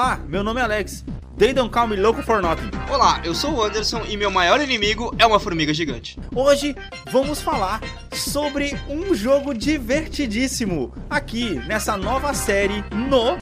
Olá, meu nome é Alex. They don't call me loco for nothing. Olá, eu sou o Anderson e meu maior inimigo é uma formiga gigante. Hoje vamos falar sobre um jogo divertidíssimo aqui nessa nova série no...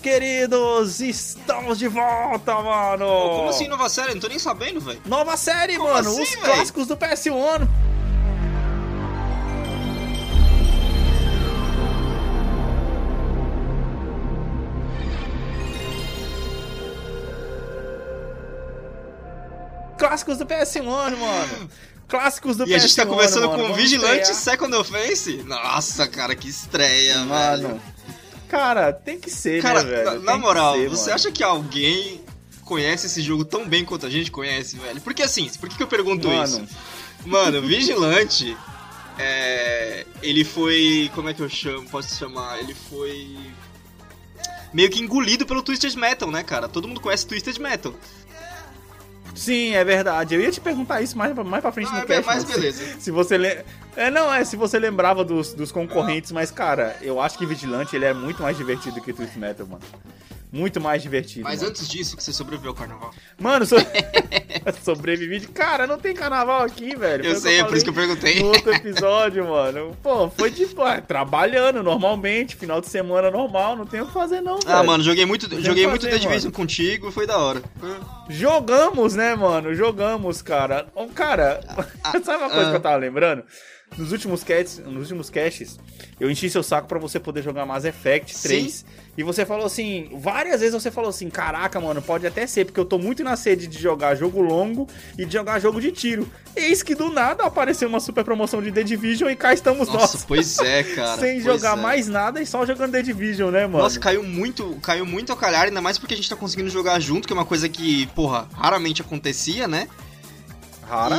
Queridos, estamos de volta, mano! Oh, como assim nova série? Não tô nem sabendo, velho. Nova série, como mano! Assim, os véio? Clássicos do PS1. Clássicos do PS1, mano! Clássicos do PS1, e a gente tá começando mano, com Vigilante Second Offense. Nossa, cara, que estreia, mano. Velho. Cara, tem que ser, cara, né, velho? Na moral, ser, você acha que alguém conhece esse jogo tão bem quanto a gente conhece, velho? Porque assim, por que eu pergunto isso? Mano, Vigilante, ele foi... Como é que eu chamo? Posso chamar? Ele foi... meio que engolido pelo Twisted Metal, né, cara? Todo mundo conhece Twisted Metal. Sim, é verdade. Eu ia te perguntar isso mais pra frente no cast. Mas beleza. Se você se você lembrava dos concorrentes, mas, cara, eu acho que Vigilante, ele é muito mais divertido que Twisted Metal, mano. Muito mais divertido. Mas antes disso, que você sobreviveu ao carnaval. Mano, sobrevivi. Cara, não tem carnaval aqui, velho. Eu sei, é por isso que eu perguntei. No outro episódio, mano. Pô, foi tipo, trabalhando normalmente, final de semana normal, não tem o que fazer não, velho. Ah, mano, joguei muito The Division contigo, foi da hora. Jogamos, né, mano? Jogamos, cara. Cara, sabe uma coisa que eu tava lembrando? Nos últimos casts, eu enchi seu saco pra você poder jogar Mass Effect 3. Sim. E você falou assim, várias vezes você falou assim, caraca, mano, pode até ser, porque eu tô muito na sede de jogar jogo longo e de jogar jogo de tiro. Eis que do nada apareceu uma super promoção de The Division e cá estamos nós. Pois é, cara. Sem jogar mais nada e só jogando The Division, né, mano? Nossa, caiu muito ao calhar, ainda mais porque a gente tá conseguindo jogar junto, que é uma coisa que, porra, raramente acontecia, né?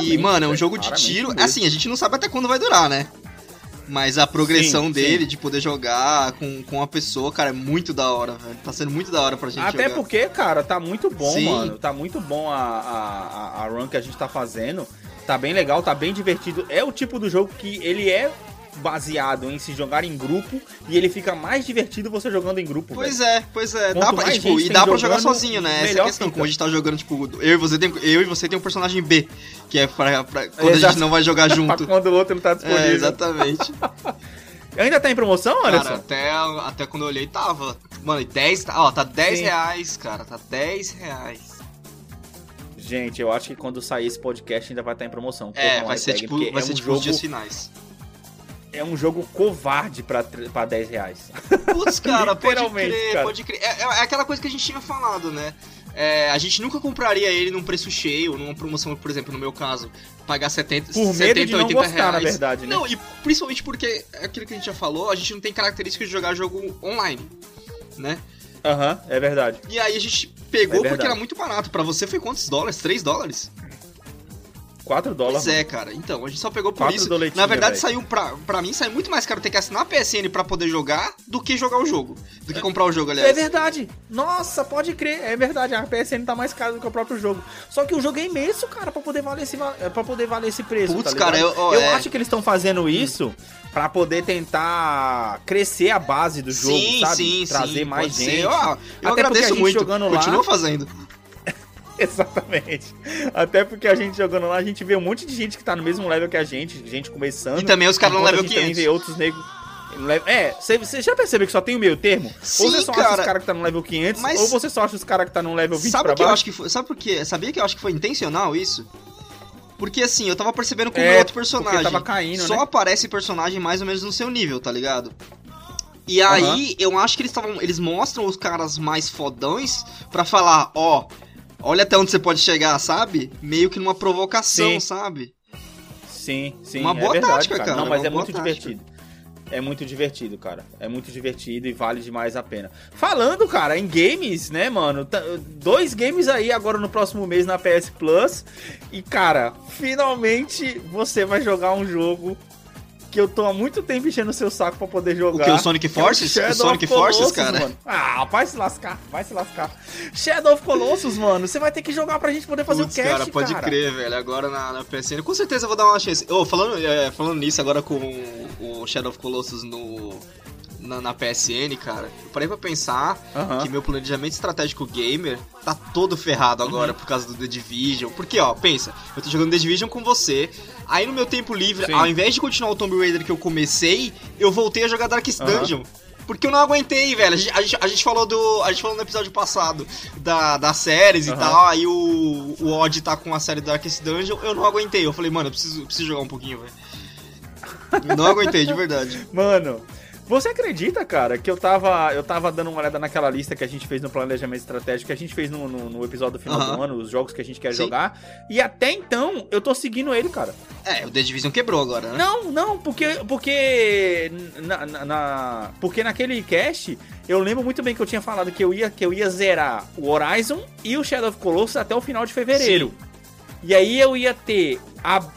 E, mano, é um jogo de tiro. Mesmo. Assim, a gente não sabe até quando vai durar, né? Mas a progressão dele, de poder jogar com uma pessoa, cara, é muito da hora, velho. Tá sendo muito da hora pra gente jogar. Até porque, cara, tá muito bom, mano. Tá muito bom a run que a gente tá fazendo. Tá bem legal, tá bem divertido. É o tipo do jogo que ele é baseado em se jogar em grupo e ele fica mais divertido você jogando em grupo, Pois é. Dá pra, tipo, e dá pra jogar sozinho, né? Essa é a questão, como a gente tá jogando, tipo, eu e você tem um personagem B, que é pra quando a gente não vai jogar junto. Quando o outro não tá disponível. Exatamente. Ainda tá em promoção, Anderson? Cara, até quando eu olhei tava. Mano, tá 10 reais, cara, tá 10 reais. Gente, eu acho que quando sair esse podcast ainda vai estar em promoção. Vai ser tipo os dias finais. É um jogo covarde pra 10 reais. Putz, cara, pode crer. É aquela coisa que a gente tinha falado, né? A gente nunca compraria ele num preço cheio, numa promoção, por exemplo, no meu caso, pagar 70, por medo 70 de não 80 gostar, reais. Na verdade, né? Não, e principalmente porque aquilo que a gente já falou, a gente não tem característica de jogar jogo online, né? Aham, é verdade. E aí a gente pegou porque era muito barato. Pra você foi quantos dólares? 3 dólares? 4 dólares. Pois é, cara. Então, a gente só pegou por isso. Na verdade, véio. Pra mim, saiu muito mais caro ter que assinar a PSN pra poder jogar do que jogar o jogo. Do que comprar o jogo, aliás. É verdade. Nossa, pode crer. É verdade. A PSN tá mais cara do que o próprio jogo. Só que o jogo é imenso, cara, pra poder valer esse preço. Putz, tá cara. Eu acho que eles estão fazendo isso pra poder tentar crescer a base do jogo, sabe? Sim, trazer mais gente. Eu até agradeço muito. Continua fazendo. Exatamente. Até porque a gente jogando lá, a gente vê um monte de gente que tá no mesmo level que a gente, começando. E também os caras no level 500. Também vê outros negros. Você já percebeu que só tem o meio termo? Sim, ou você só acha os caras que tá no level 500, mas... ou você só acha os caras que tá no level 20 pra baixo? Sabe por quê? Sabia que eu acho que foi intencional isso? Porque assim, eu tava percebendo com o meu outro personagem. Tava caindo, só aparece personagem mais ou menos no seu nível, tá ligado? E aí, eu acho que eles mostram os caras mais fodões pra falar, olha até onde você pode chegar, sabe? Meio que numa provocação, sabe? Sim. Uma boa tática, cara. Não, mas é muito divertido. é muito divertido, cara. É muito divertido e vale demais a pena. Falando, cara, em games, né, mano? Dois games aí agora no próximo mês na PS Plus. E, cara, finalmente você vai jogar um jogo que eu tô há muito tempo enchendo o seu saco pra poder jogar. O que, o Sonic Forces? É o Sonic Forces, cara? Mano. Ah, vai se lascar, vai se lascar. Shadow of Colossus, mano, você vai ter que jogar pra gente poder fazer o cast, cara. Pode crer, velho, agora na PSN. Com certeza eu vou dar uma chance. Oh, falando nisso agora com o Shadow of Colossus na PSN, cara, eu parei pra pensar que meu planejamento estratégico gamer tá todo ferrado agora por causa do The Division. Porque, ó, pensa, eu tô jogando The Division com você, aí no meu tempo livre, ao invés de continuar o Tomb Raider que eu comecei, eu voltei a jogar Darkest Dungeon. Porque eu não aguentei, velho. A gente falou no episódio passado das séries e tal, aí o Odd tá com a série Darkest Dungeon, eu não aguentei. Eu falei, mano, eu preciso jogar um pouquinho, velho. Não aguentei, de verdade. Mano... Você acredita, cara, que eu tava dando uma olhada naquela lista que a gente fez no planejamento estratégico, que a gente fez no episódio do final do ano, os jogos que a gente quer jogar, e até então eu tô seguindo ele, cara. É, o The Division quebrou agora, né? Não, porque naquele cast eu lembro muito bem que eu tinha falado que eu ia zerar o Horizon e o Shadow of Colossus até o final de fevereiro. Sim. E aí eu ia ter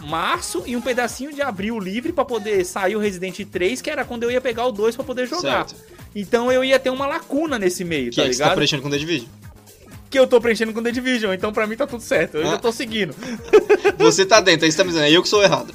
março e um pedacinho de abril livre pra poder sair o Resident 3, que era quando eu ia pegar o 2 pra poder jogar. Certo. Então eu ia ter uma lacuna nesse meio, tá ligado? Que você tá preenchendo com The Division. Que eu tô preenchendo com The Division, então pra mim tá tudo certo, eu já tô seguindo. Você tá dentro, aí você tá me dizendo, é eu que sou errado.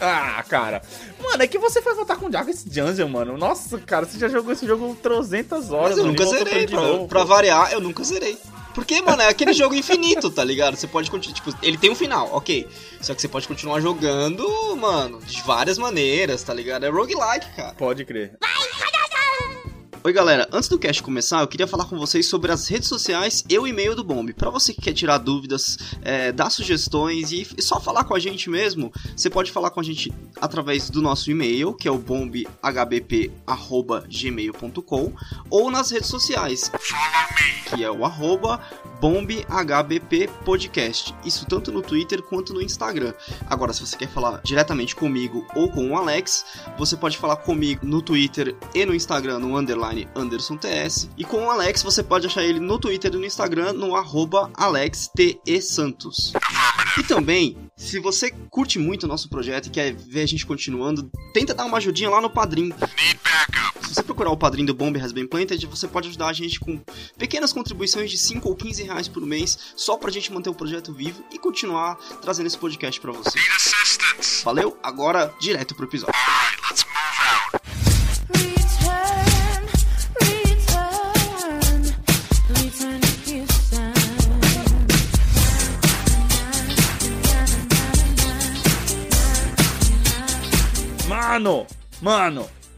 Ah, cara. Mano, é que você faz voltar com o Darkest Dungeon, mano. Nossa, cara, você já jogou esse jogo 300 horas. Mas eu nunca zerei, pra variar, eu nunca zerei. Porque, mano, é aquele jogo infinito, tá ligado? Você pode continuar, tipo, ele tem um final, ok. Só que você pode continuar jogando, mano, de várias maneiras, tá ligado? É roguelike, cara. Pode crer. Oi, galera. Antes do cast começar, eu queria falar com vocês sobre as redes sociais e o e-mail do Bomb. Pra você que quer tirar dúvidas, dar sugestões e só falar com a gente mesmo, você pode falar com a gente através do nosso e-mail, que é o bombhbp@gmail.com, ou nas redes sociais, que é o @bombhbppodcast. Isso tanto no Twitter quanto no Instagram. Agora, se você quer falar diretamente comigo ou com o Alex, você pode falar comigo no Twitter e no Instagram, no _AndersonTS, e com o Alex você pode achar ele no Twitter e no Instagram no @AlexTESantos. E também, se você curte muito o nosso projeto e quer ver a gente continuando, tenta dar uma ajudinha lá no Padrim. Se você procurar o Padrim do Bomb Has Been Planted, você pode ajudar a gente com pequenas contribuições de 5 ou 15 reais por mês, só pra gente manter o projeto vivo e continuar trazendo esse podcast pra você. Valeu? Agora, direto pro episódio.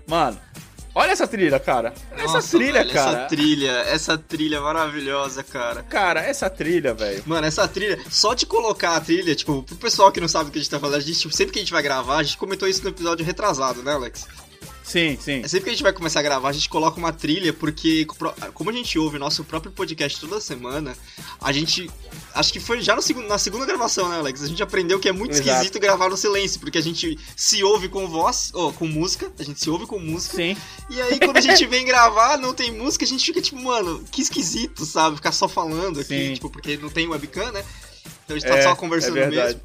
Mano, olha essa trilha, cara. Essa trilha maravilhosa, cara. Cara, essa trilha, velho. Mano, essa trilha, só de colocar a trilha, tipo, pro pessoal que não sabe o que a gente tá falando, a gente, tipo, sempre que a gente vai gravar, a gente comentou isso no episódio retrasado, né, Alex? Sim. Sempre que a gente vai começar a gravar, a gente coloca uma trilha, porque como a gente ouve o nosso próprio podcast toda semana, a gente, acho que foi já na segunda gravação, né, Alex? A gente aprendeu que é muito esquisito gravar no silêncio, porque a gente se ouve com voz, ou com música, a gente se ouve com música. Sim. E aí, quando a gente vem gravar, não tem música, a gente fica tipo, mano, que esquisito, sabe? Ficar só falando aqui, tipo, porque não tem webcam, né? Então a gente tá só conversando mesmo.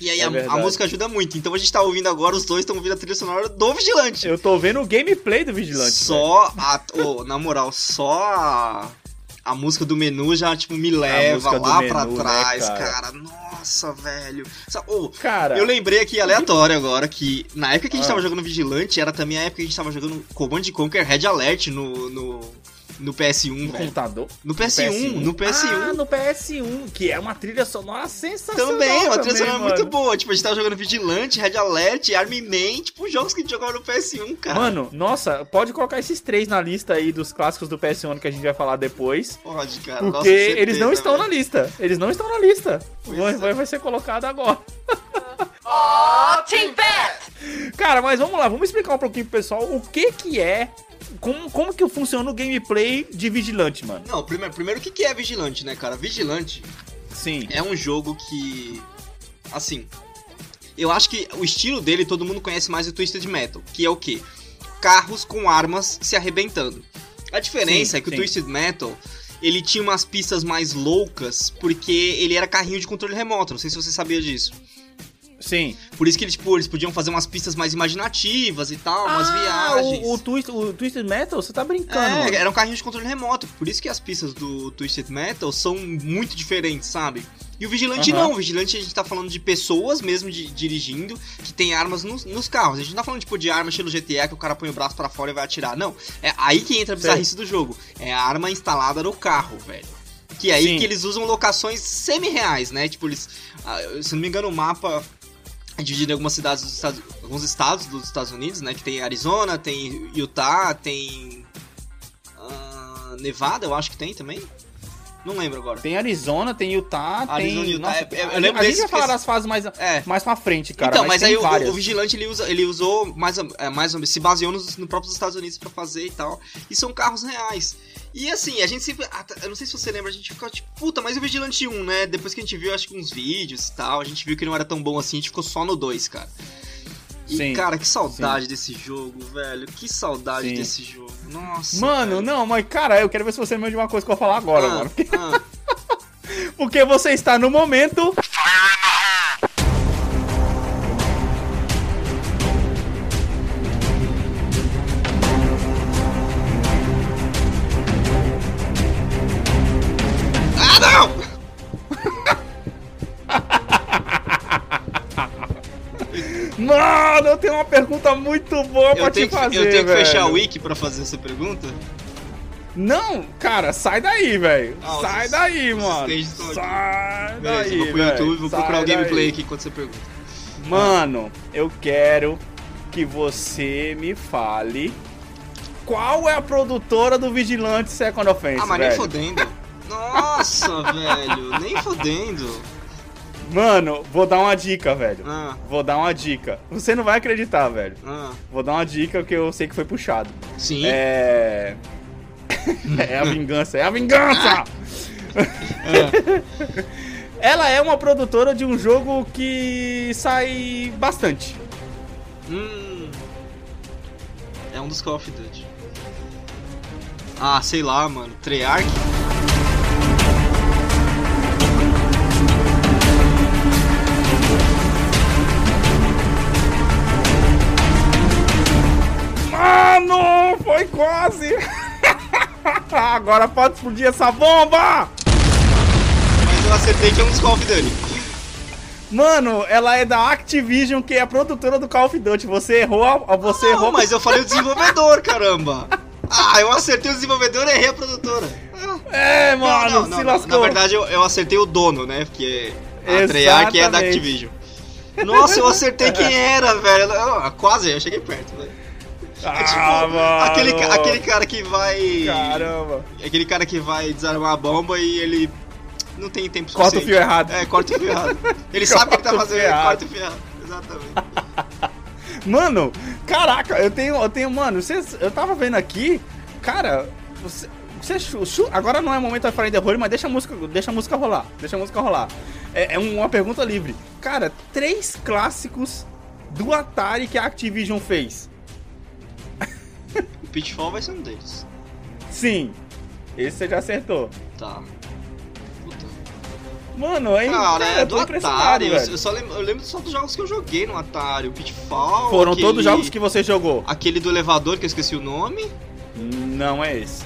E aí a música ajuda muito. Então a gente tá ouvindo agora, os dois estão ouvindo a trilha sonora do Vigilante. Eu tô vendo o gameplay do Vigilante. Na moral, só a música do menu já, tipo, me leva lá pra trás, né, cara. Nossa, velho. Cara, eu lembrei aqui, aleatório agora, que na época que a gente tava jogando Vigilante, era também a época que a gente tava jogando Command & Conquer Red Alert no PS1, no computador? No PS1. Ah, no PS1, que é uma trilha sonora sensacional. Também, uma trilha sonora muito boa. Tipo, a gente tava jogando Vigilante, Red Alert, Army Man, tipo, jogos que a gente jogava no PS1, cara. Mano, nossa, pode colocar esses 3 na lista aí dos clássicos do PS1 que a gente vai falar depois. Pode, cara. Porque nossa, certeza, eles não estão na lista. Vai ser colocado agora. Oh, Team Beth! Cara, mas vamos lá, vamos explicar um pouquinho pro pessoal o que é... Como que funciona o gameplay de Vigilante, mano? Não, primeiro o que é Vigilante, né, cara? Vigilante é um jogo que, assim, Eu acho que o estilo dele todo mundo conhece mais do Twisted Metal, que é o quê? Carros com armas se arrebentando. A diferença é que o Twisted Metal, ele tinha umas pistas mais loucas, porque ele era carrinho de controle remoto, não sei se você sabia disso. Sim. Por isso que eles podiam fazer umas pistas mais imaginativas e tal, umas viagens. O Twisted Metal, você tá brincando, mano. Era um carrinho de controle remoto, por isso que as pistas do Twisted Metal são muito diferentes, sabe? E o Vigilante não, o Vigilante a gente tá falando de pessoas mesmo dirigindo, que tem armas nos carros. A gente não tá falando tipo de arma estilo GTA, que o cara põe o braço pra fora e vai atirar, não. É aí que entra a bizarrice do jogo, é a arma instalada no carro, velho. Que é aí que eles usam locações semi-reais, né? Tipo, eles, se não me engano, o mapa é dividido em algumas cidades alguns estados dos Estados Unidos, né? Que tem Arizona, tem Utah, tem Nevada, eu acho que tem também. Não lembro agora. Tem Arizona, tem Utah, tem... Nossa, eu lembro a gente vai falar das fases mais pra frente, cara. Então, mas aí o Vigilante, ele usou mais ou menos, se baseou no próprios Estados Unidos pra fazer e tal. E são carros reais. E assim, a gente sempre... Eu não sei se você lembra, a gente ficou tipo... Puta, mas o Vigilante 1, né? Depois que a gente viu, acho que uns vídeos e tal, a gente viu que não era tão bom assim, a gente ficou só no 2, cara. E, cara, que saudade desse jogo, velho. Que saudade desse jogo. Nossa. Mano, velho. Não, mas, cara, eu quero ver se você lembra de uma coisa que eu vou falar agora, mano. Porque você está no momento... Mano, eu tenho uma pergunta muito boa pra te fazer, velho. Eu tenho que fechar o wiki pra fazer essa pergunta? Não, cara, sai daí, velho. Sai daí, mano. Sai daí, velho. Vou pro YouTube, vou procurar o gameplay aqui enquanto você pergunta. Mano, eu quero que você me fale qual é a produtora do Vigilante Second Offense, velho. Ah, mas nem fodendo. Nossa, velho, nem fodendo. Mano, vou dar uma dica, velho. Vou dar uma dica. Você não vai acreditar, velho. Vou dar uma dica porque eu sei que foi puxado. Sim. É a vingança, é a vingança! Ela é uma produtora de um jogo que sai bastante. É um dos Call of Duty. Ah, sei lá, mano. Treyarch? Mano, foi quase! Agora pode explodir essa bomba! Mas eu acertei que é um dos Call of Duty. Mano, ela é da Activision, que é a produtora do Call of Duty. Você errou, você errou. Não, mas eu falei o desenvolvedor, caramba! Ah, eu acertei o desenvolvedor e errei a produtora. É, mano, se lascou. Na verdade, eu acertei o dono, né? Porque a Treyarch é da Activision. Nossa, eu acertei quem era, velho. Quase, eu cheguei perto, velho. É tipo, mano. Aquele cara que vai... Caramba. Aquele cara que vai desarmar a bomba e ele não tem tempo suficiente. Corta o fio errado. É, corta o fio errado. Ele sabe o que tá fazendo, corta o fio errado. Exatamente. Mano, caraca, eu tenho mano, eu tava vendo aqui, cara, você agora não é momento de falar de horror, mas deixa a música rolar. É uma pergunta livre. Cara, 3 clássicos do Atari que a Activision fez. Pitfall vai ser um deles. Sim. Esse você já acertou. Tá. Puta. Mano, é cara, é do Atari. Eu lembro só dos jogos que eu joguei no Atari. O Pitfall... Foram todos os jogos que você jogou. Aquele do elevador, que eu esqueci o nome. Não é esse.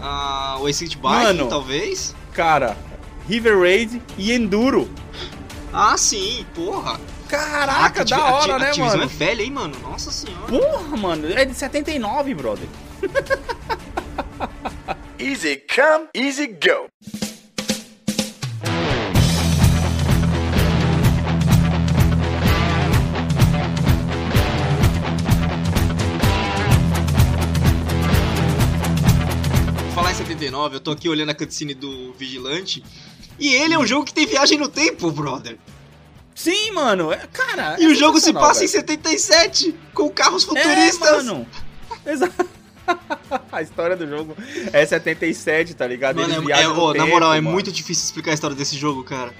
Ah, o Excite Bike, mano, talvez. Cara, River Raid e Enduro. Ah, sim, porra. Caraca, da hora, né, mano? A Activision é velha, hein, mano? Nossa senhora. Porra, mano, é de 79, brother. Easy come, easy go. Falar em 79, eu tô aqui olhando a cutscene do Vigilante. E ele é um jogo que tem viagem no tempo, brother. Sim, mano, cara... E o jogo se passa em 77, com carros futuristas. É, mano. Exato. A história do jogo é 77, tá ligado? Mano, na moral, é muito difícil explicar a história desse jogo, cara.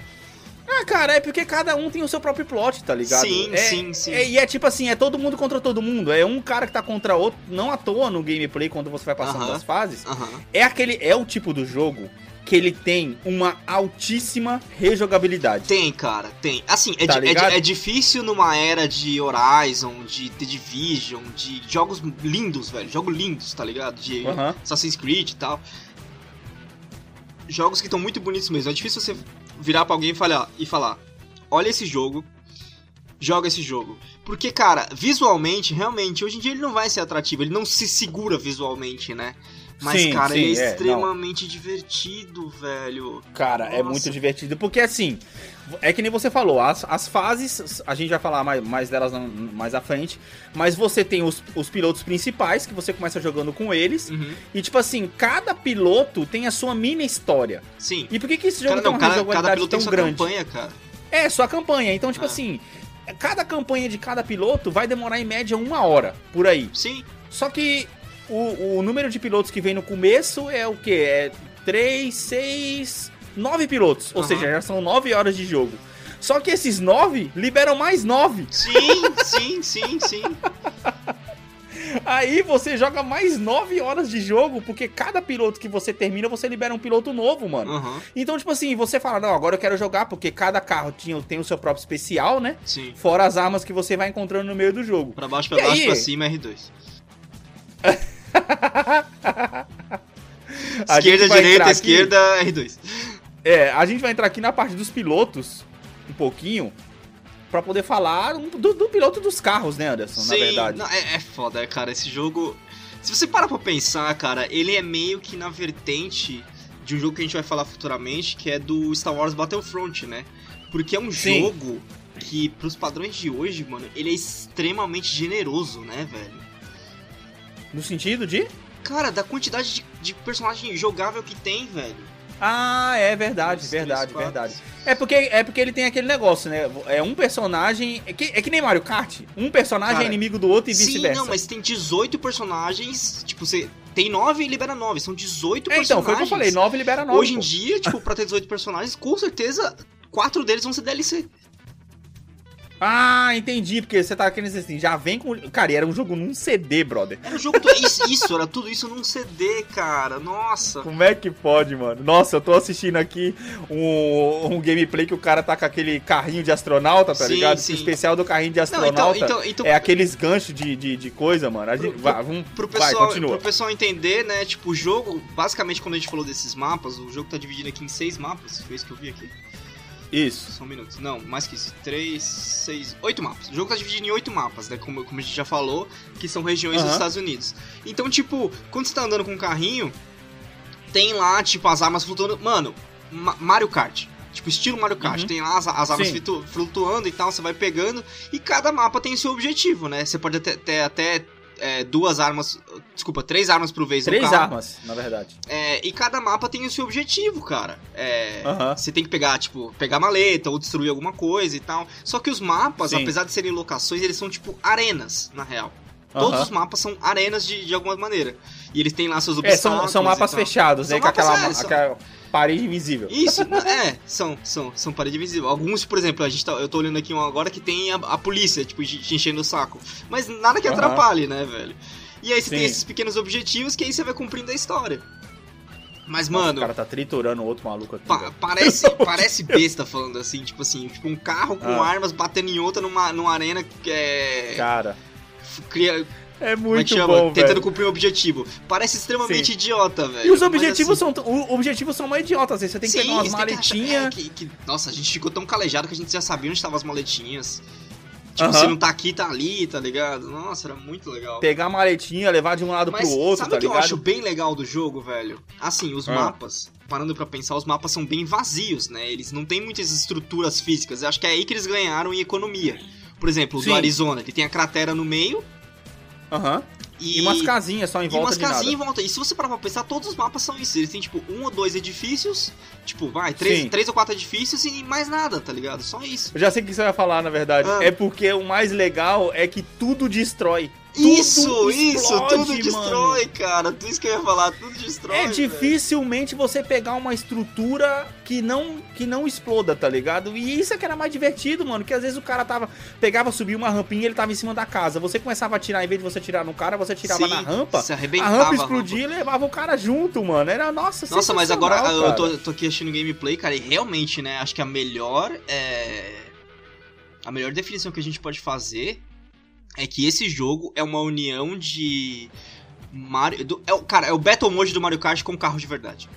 Ah, cara, é porque cada um tem o seu próprio plot, tá ligado? Sim, é, sim. E é tipo assim, é todo mundo contra todo mundo. É um cara que tá contra outro, não à toa no gameplay, quando você vai passando das fases. É aquele, é o tipo do jogo que ele tem uma altíssima rejogabilidade. Tem, cara, tem. Assim, é, tá é difícil numa era de Horizon, de The Division, de jogos lindos, velho. Jogos lindos, tá ligado? De Assassin's Creed e tal. Jogos que estão muito bonitos mesmo. É difícil você virar pra alguém e falar, olha esse jogo, joga esse jogo. Porque, cara, visualmente, realmente, hoje em dia ele não vai ser atrativo. Ele não se segura visualmente, né? Mas, sim, cara, sim, ele é extremamente divertido, velho. Cara, nossa, é muito divertido. Porque, assim, é que nem você falou, as fases, a gente vai falar mais delas mais à frente. Mas você tem os pilotos principais, que você começa jogando com eles. E, tipo assim, cada piloto tem a sua mini história. Sim. E por que esse jogo tem uma jogabilidade tão grande? Cada piloto tem sua campanha, cara. É, sua campanha. Então, tipo assim, cada campanha de cada piloto vai demorar, em média, 1 hora, por aí. Sim. Só que o número de pilotos que vem no começo é o quê? É 3, 6, 9 pilotos. Ou seja, já são 9 horas de jogo. Só que esses 9 liberam mais 9. Sim. Aí você joga mais 9 horas de jogo, porque cada piloto que você termina, você libera um piloto novo, mano. Então, tipo assim, você fala, não, agora eu quero jogar, porque cada carro tem o seu próprio especial, né? Sim. Fora as armas que você vai encontrando no meio do jogo. Pra baixo, pra baixo, pra cima, R2. Esquerda, direita, esquerda, R2. É, a gente vai entrar aqui na parte dos pilotos um pouquinho pra poder falar do piloto dos carros, né, Anderson? Sim, na verdade. Não, é foda, cara, esse jogo. Se você parar pra pensar, cara, ele é meio que na vertente de um jogo que a gente vai falar futuramente, que é do Star Wars Battlefront, né? Porque é um jogo que, pros padrões de hoje, mano, ele é extremamente generoso, né, velho? No sentido de? Cara, da quantidade de personagem jogável que tem, velho. Ah, é verdade, verdade. É porque ele tem aquele negócio, né? É um personagem... É que nem Mario Kart. Um personagem é inimigo do outro e vice-versa. Sim, não, mas tem 18 personagens. Tipo, você tem 9 e libera 9. São 18 personagens. Então, foi o que eu falei. 9 libera 9. Hoje em dia, tipo, pra ter 18 personagens, com certeza, 4 deles vão ser DLC. Ah, entendi, porque você tá querendo dizer assim, já vem com... Cara, e era um jogo num CD, brother. Era um jogo... Isso, era tudo isso num CD, cara, nossa. Como é que pode, mano? Nossa, eu tô assistindo aqui um gameplay que o cara tá com aquele carrinho de astronauta, tá ligado? Sim. O especial do carrinho de astronauta. Não, então... É aqueles ganchos de coisa, mano. A gente... pro pessoal entender, né, tipo, o jogo, basicamente quando a gente falou desses mapas, o jogo tá dividido aqui em 6 mapas, foi isso que eu vi aqui. Isso. Só um minuto. Não, mais que isso. 3, 6, 8 mapas. O jogo tá dividido em 8 mapas, né? Como a gente já falou, que são regiões dos Estados Unidos. Então, tipo, quando você tá andando com um carrinho, tem lá, tipo, as armas flutuando. Mano, Mario Kart. Tipo, estilo Mario Kart. Tem lá as armas flutuando e tal, você vai pegando. E cada mapa tem o seu objetivo, né? Você pode até 3 armas por vez no carro. 3 armas, na verdade. É, e cada mapa tem o seu objetivo, cara. Você tem que pegar, tipo, pegar maleta ou destruir alguma coisa e tal. Só que os mapas, apesar de serem locações, eles são, tipo, arenas, na real. Todos os mapas são arenas de alguma maneira. E eles têm lá seus obstáculos. São mapas fechados, né? Com aquela parede invisível. Isso, são parede invisível. Alguns, por exemplo, eu tô olhando aqui um agora que tem a polícia, tipo, te enchendo o saco. Mas nada que atrapalhe, né, velho? E aí você tem esses pequenos objetivos que aí você vai cumprindo a história. Mas, nossa, mano... O cara tá triturando o outro maluco aqui. Parece besta falando assim, tipo um carro com armas batendo em outra numa arena que é... Cara... É muito bom, tentando cumprir o objetivo. Parece extremamente idiota, velho. E os objetivos são mais idiotas. Você tem que pegar umas maletinhas. Nossa, a gente ficou tão calejado que a gente já sabia onde estavam as maletinhas. Tipo, se não tá aqui, tá ali, tá ligado? Nossa, era muito legal. Pegar a maletinha, levar de um lado pro outro, tá ligado? Sabe o que eu acho bem legal do jogo, velho? Assim, os mapas, parando pra pensar, os mapas são bem vazios, né? Eles não têm muitas estruturas físicas. Eu acho que é aí que eles ganharam em economia. Por exemplo, o do Arizona, que tem a cratera no meio. E umas casinhas só em volta. E umas casinhas em volta. E se você parar pra pensar, todos os mapas são isso. Eles têm, tipo, 1 ou 2 edifícios. Tipo, 3 ou 4 edifícios e mais nada, tá ligado? Só isso. Eu já sei o que você vai falar, na verdade. É porque o mais legal é que tudo destrói. Tudo destrói, cara. Tudo isso que eu ia falar, tudo destrói. É dificilmente você pegar uma estrutura que não exploda, tá ligado? E isso é que era mais divertido, mano. Que às vezes o cara pegava, subia uma rampinha, ele tava em cima da casa. Você começava a atirar, em vez de você atirar no cara, você atirava na rampa. Se arrebentava, a rampa explodia e levava o cara junto, mano. Era, nossa, mas agora cara, eu tô aqui assistindo gameplay, cara, e realmente, né? Acho que a melhor definição que a gente pode fazer é que esse jogo é uma união de Mario... é o Battle Mode do Mario Kart com um carro de verdade.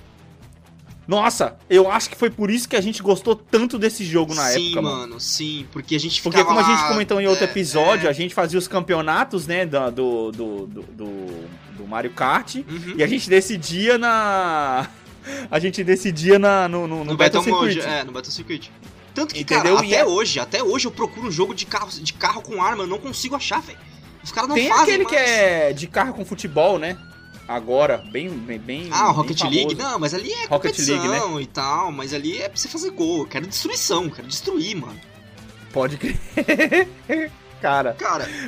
Nossa, eu acho que foi por isso que a gente gostou tanto desse jogo na época, mano. Sim, porque a gente ficava como a gente comentou em outro episódio, a gente fazia os campeonatos, né, do Mario Kart, e a gente decidia no Battle Mode, no Battle Circuit. Tanto que, cara, até hoje eu procuro um jogo de carro com arma, eu não consigo achar, velho. Os caras não fazem mais. Tem aquele que é de carro com futebol, né? Agora, bem o Rocket League, não, mas ali é competição Rocket League, né? E tal, mas ali é pra você fazer gol. Eu quero destruição, quero destruir, mano. Pode crer. Cara,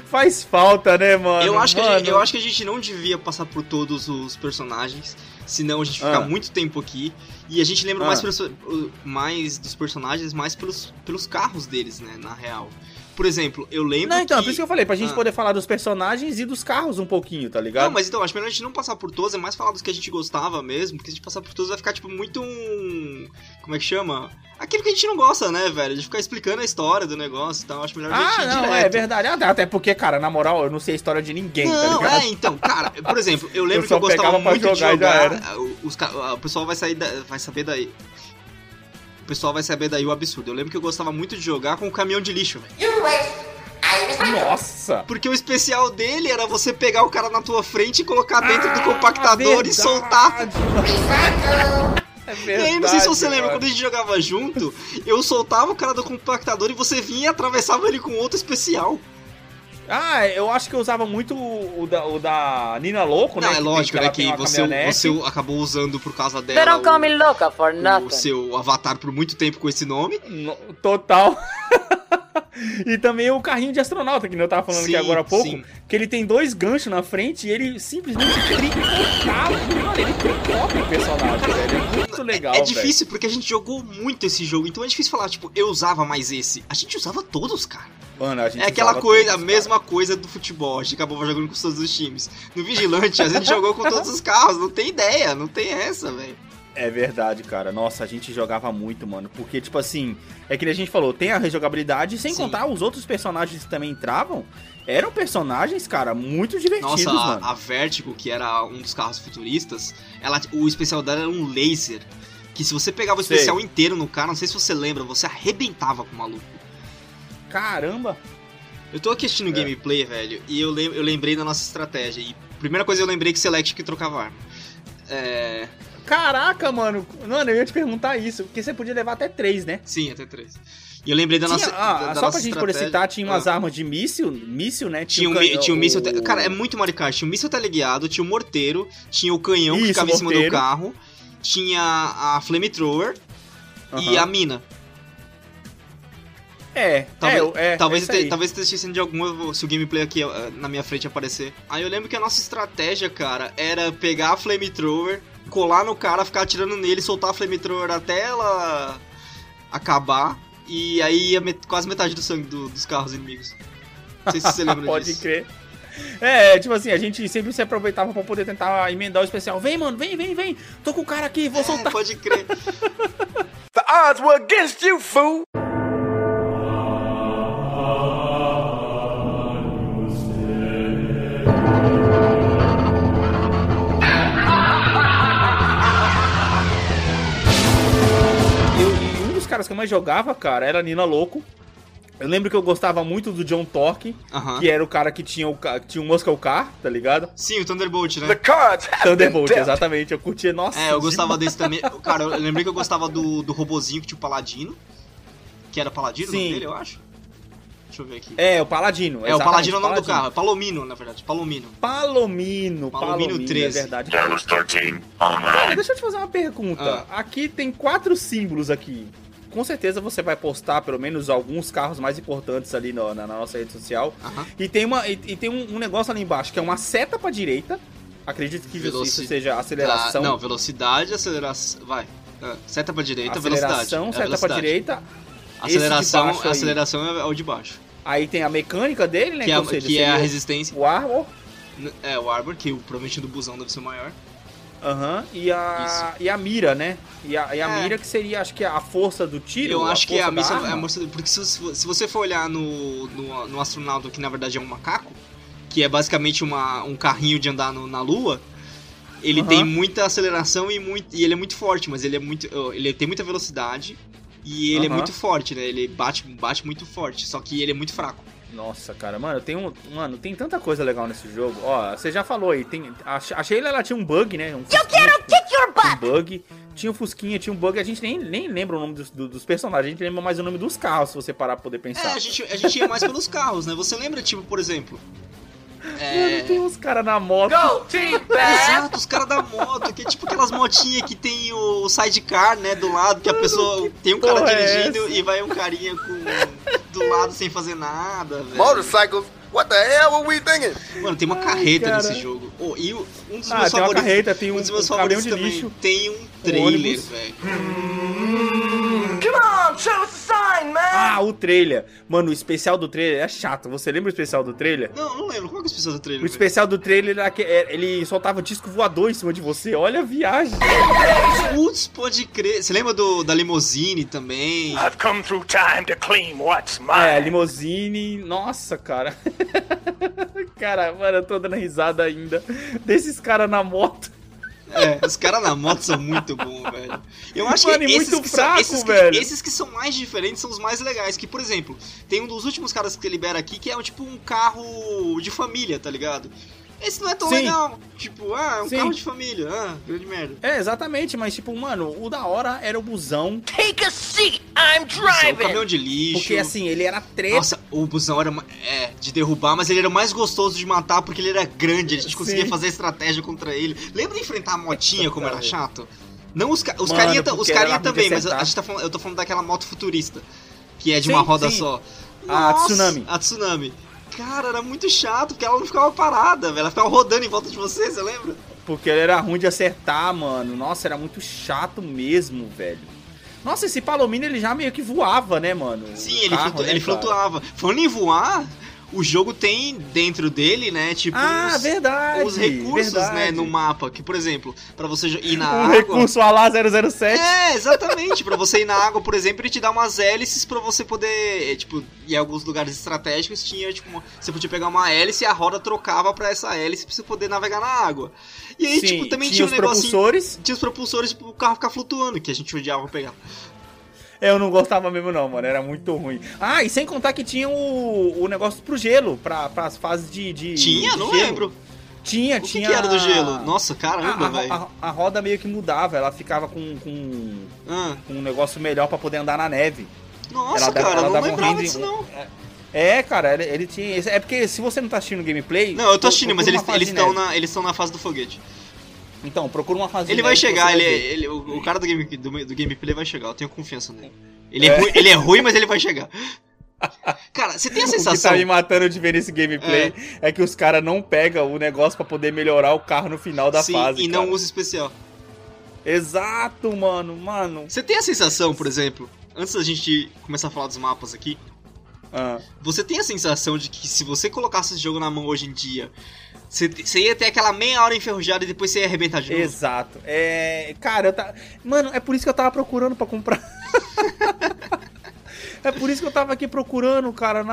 faz falta, né, mano? Eu acho que a gente não devia passar por todos os personagens, senão a gente fica muito tempo aqui. E a gente lembra mais dos personagens, mais pelos carros deles, né, na real. Por exemplo, eu lembro por isso que eu falei, pra gente poder falar dos personagens e dos carros um pouquinho, tá ligado? Não, mas então, acho melhor a gente não passar por todos, é mais falar dos que a gente gostava mesmo, porque se a gente passar por todos vai ficar, tipo, muito como é que chama? Aquilo que a gente não gosta, né, velho? De ficar explicando a história do negócio e tal, acho melhor a gente ir direto. Ah, não, é verdade. Até porque, cara, na moral, eu não sei a história de ninguém, tá ligado? Não, então, cara, por exemplo, eu lembro que eu gostava muito de jogar o pessoal vai saber daí. O pessoal vai saber daí o absurdo. Eu lembro que eu gostava muito de jogar com o caminhão de lixo, velho. Nossa! Porque o especial dele era você pegar o cara na tua frente e colocar dentro do compactador e soltar. É verdade, e aí, não sei se você lembra, quando a gente jogava junto, eu soltava o cara do compactador e você vinha e atravessava ele com outro especial. Ah, eu acho que eu usava muito o da Nina Louco, né? Não, é lógico, né? Que você acabou usando por causa dela. Não call me louca for nothing. O seu avatar por muito tempo com esse nome. Total. E também o carrinho de astronauta, que eu tava falando aqui agora há pouco. Sim. Que ele tem dois ganchos na frente e ele simplesmente tricotava. Mano, ele tricota o personagem, velho. É muito legal, velho. É difícil, porque a gente jogou muito esse jogo. Então é difícil falar, tipo, eu usava mais esse. A gente usava todos, cara. Mano, a gente mesma coisa do futebol, a gente acabou jogando com todos os times. No Vigilante, a gente jogou com todos os carros, não tem ideia, não tem essa, velho. É verdade, cara. Nossa, a gente jogava muito, mano. Porque, tipo assim, é que a gente falou, tem a rejogabilidade, sem contar os outros personagens que também entravam. Eram personagens, cara, muito divertidos, nossa, mano. Nossa, a Vertigo, que era um dos carros futuristas, o especial dela era um laser. Que se você pegava o especial inteiro no cara, não sei se você lembra, você arrebentava com o maluco. Caramba! Eu tô aqui assistindo gameplay, velho, e eu lembrei da nossa estratégia. E primeira coisa, eu lembrei que Select que trocava arma. Caraca, mano! Mano, eu ia te perguntar isso, porque você podia levar até 3, né? Sim, até 3. E eu lembrei da nossa estratégia. Só pra gente poder citar, tinha umas armas de míssil, né? Tinha um míssil... Cara, é muito Mario Kart. Tinha o míssil teleguiado, tinha o morteiro, tinha o canhão que ficava em cima do carro, tinha a flamethrower e a mina. Talvez esteja esquecendo de alguma, se o gameplay aqui na minha frente aparecer. Aí eu lembro que a nossa estratégia, cara, era pegar a flamethrower, colar no cara, ficar atirando nele, soltar a flamethrower até ela acabar. E aí ia quase metade do sangue dos carros inimigos. Não sei se você lembra disso. Pode crer. Tipo assim, a gente sempre se aproveitava pra poder tentar emendar o especial. Vem, mano, vem. Tô com o cara aqui, vou soltar. Pode crer. The odds were against you, fool. Caras que eu mais jogava, cara, era Nina Louco. Eu lembro que eu gostava muito do John Torque, que era o cara que tinha o Muscle Car, tá ligado? Sim, o Thunderbolt, né? Thunderbolt, exatamente. Eu curtia, nossa. Eu gostava desse também. Cara, eu lembrei que eu gostava do robozinho que tinha o Paladino. Que era Paladino, o nome dele, eu acho. Deixa eu ver aqui. É, o Paladino. É, o Paladino é o nome do carro. É Palomino, na verdade. Palomino 3. É verdade. Cara, deixa eu te fazer uma pergunta. Aqui tem 4 símbolos aqui. com certeza você vai postar pelo menos alguns carros mais importantes ali na nossa rede social. Uhum. E tem um negócio ali embaixo, que é uma seta pra direita. Acredito que isso seja aceleração. Não, velocidade, aceleração. Vai. Seta pra direita, aceleração, velocidade. Seta pra direita. Aceleração é o de baixo. Aí tem a mecânica dele, né? Que é a resistência. O Arbor. É, o Arbor, que provavelmente do busão deve ser maior. Aham, e a mira, né? E a mira que seria, acho que a força do tiro. Eu acho que é a mira, porque se você for olhar no astronauta, que na verdade é um macaco, que é basicamente um carrinho de andar na lua, ele tem muita aceleração e ele é muito forte, mas ele tem muita velocidade e ele é muito forte, né? Ele bate muito forte, só que ele é muito fraco. Nossa, cara, mano, tem tanta coisa legal nesse jogo. Ó, você já falou aí, achei ele, ela tinha um bug, né? Eu quero kick your butt! Um bug, tinha um fusquinha, tinha um bug, a gente nem lembra o nome dos personagens, a gente lembra mais o nome dos carros, se você parar pra poder pensar. É, a gente ia mais pelos carros, né? Você lembra, tipo, por exemplo... Mano, tem uns caras na moto. Go, team, exato, os caras da moto, que é tipo aquelas motinhas que tem o sidecar, né, do lado, que a pessoa que tem um cara dirigindo e vai um carinha do lado sem fazer nada, velho. Motorcycles, what the hell are we thinking? Mano, tem uma carreta nesse jogo. Oh, e um dos meus favoritos, carreta, tem um dos meus favoritos de também, lixo, tem um trailer, velho. Come on, show us a sign, man! Ah, o trailer. Mano, o especial do trailer é chato. Você lembra o especial do trailer? Não lembro. Qual que é o especial do trailer? O especial do trailer era que ele soltava disco voador em cima de você. Olha a viagem. Putz, pode crer. Você lembra da limousine também? I've come through time to clean what's mine. É, limousine. Nossa, cara. Cara, mano, eu tô dando risada ainda. Desses caras na moto. É, os caras na moto são muito bons, velho. Eu acho que esses que são mais diferentes são os mais legais. Que, por exemplo, tem um dos últimos caras que libera aqui que é tipo um carro de família, tá ligado? Esse não é tão legal. Tipo, é um carro de família. Ah, grande merda. É, exatamente, mas tipo, mano, o da hora era o busão. Take a seat, I'm driving! O caminhão de lixo. Porque assim, ele era treta. Nossa, o busão era de derrubar, mas ele era o mais gostoso de matar porque ele era grande. A gente conseguia fazer estratégia contra ele. Lembra de enfrentar a motinha como era chato? Não os carinha também, mas eu tô falando daquela moto futurista. Que é de uma roda só. Nossa, a Tsunami. Cara, era muito chato, porque ela não ficava parada, velho. Ela ficava rodando em volta de você, você lembra? Porque ela era ruim de acertar, mano. Nossa, era muito chato mesmo, velho. Nossa, esse Palomino, ele já meio que voava, né, mano? Sim, ele flutuava. Falando em voar, o jogo tem dentro dele, né, tipo... Ah, verdade! Os recursos, né, no mapa. Que, por exemplo, pra você ir na água... Um recurso a lá 007. É, exatamente. Pra você ir na água, por exemplo, ele te dá umas hélices pra você poder... Tipo, em alguns lugares estratégicos tinha, tipo... Você podia pegar uma hélice e a roda trocava pra essa hélice pra você poder navegar na água. E aí, tipo, também tinha um negocinho... Tinha os propulsores pro carro ficar flutuando, que a gente odiava pegar. Eu não gostava mesmo não, mano, era muito ruim. Ah, e sem contar que tinha o negócio pro gelo, pras fases de tinha? De não gelo. Lembro. Tinha... O que era do gelo? Nossa, caramba, velho. A roda meio que mudava, ela ficava com um negócio melhor pra poder andar na neve. Nossa, ela não lembrava disso não. É, cara, ele tinha... É porque se você não tá assistindo o gameplay... Não, eu tô assistindo, mas eles estão na fase do foguete. Então, procura uma fase... Ele vai chegar, o cara do gameplay vai chegar, eu tenho confiança nele. Ele é ruim, mas ele vai chegar. Cara, você tem a sensação... O que tá me matando de ver nesse gameplay é que os caras não pegam o negócio pra poder melhorar o carro no final da fase, e cara. Não usa especial. Exato, mano. Você tem a sensação, por exemplo, antes da gente começar a falar dos mapas aqui, você tem a sensação de que se você colocasse esse jogo na mão hoje em dia... Você ia ter aquela meia hora enferrujada e depois você ia arrebentar de novo. Exato. Cara, Mano, é por isso que eu tava procurando pra comprar. É por isso que eu tava aqui procurando, cara.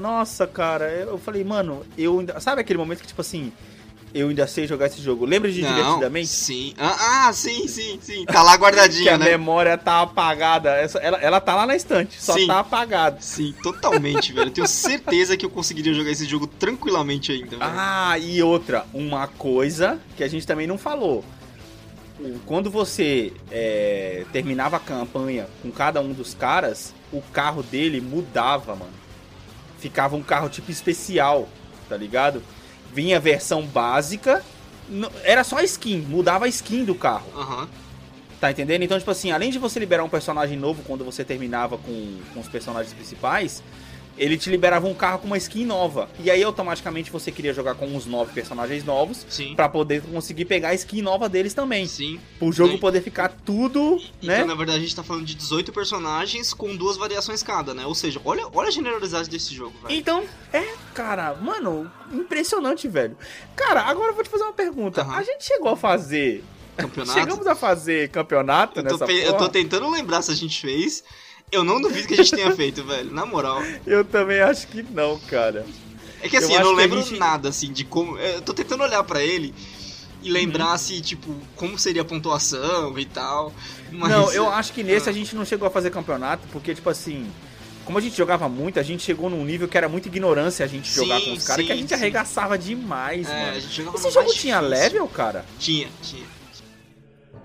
Nossa, cara. Eu falei, mano, eu ainda... Sabe aquele momento que, tipo assim, eu ainda sei jogar esse jogo? Lembra de Divertidamente? Sim. Sim. Tá lá guardadinha, que a memória tá apagada. Ela tá lá na estante, só tá apagada. Sim, totalmente, velho. Eu tenho certeza que eu conseguiria jogar esse jogo tranquilamente ainda, velho. Ah, e outra. Uma coisa que a gente também não falou. Quando você terminava a campanha com cada um dos caras, o carro dele mudava, mano. Ficava um carro tipo especial, tá ligado? Vinha a versão básica, era só a skin, mudava a skin do carro. Tá entendendo? Então, tipo assim, além de você liberar um personagem novo quando você terminava com os personagens principais, ele te liberava um carro com uma skin nova. E aí, automaticamente, você queria jogar com uns 9 personagens novos. Sim. Pra poder conseguir pegar a skin nova deles também. Sim. Pro jogo poder ficar tudo, então, né? Então, na verdade, a gente tá falando de 18 personagens com 2 variações cada, né? Ou seja, olha a generalidade desse jogo, velho. Então, cara, mano, impressionante, velho. Cara, agora eu vou te fazer uma pergunta. Uhum. A gente chegou a fazer... campeonato? Chegamos a fazer campeonato nessa porra? Eu tô tentando lembrar se a gente fez... Eu não duvido que a gente tenha feito, velho, na moral. Eu também acho que não, cara. É que assim, eu não lembro nada, assim, de como... Eu tô tentando olhar pra ele e lembrar, se, tipo, como seria a pontuação e tal. Mas... Não, eu acho que nesse a gente não chegou a fazer campeonato, porque, tipo assim... Como a gente jogava muito, a gente chegou num nível que era muita ignorância a gente jogar com os caras, que a gente arregaçava demais, mano. A gente jogava Esse jogo tinha level, cara? Tinha.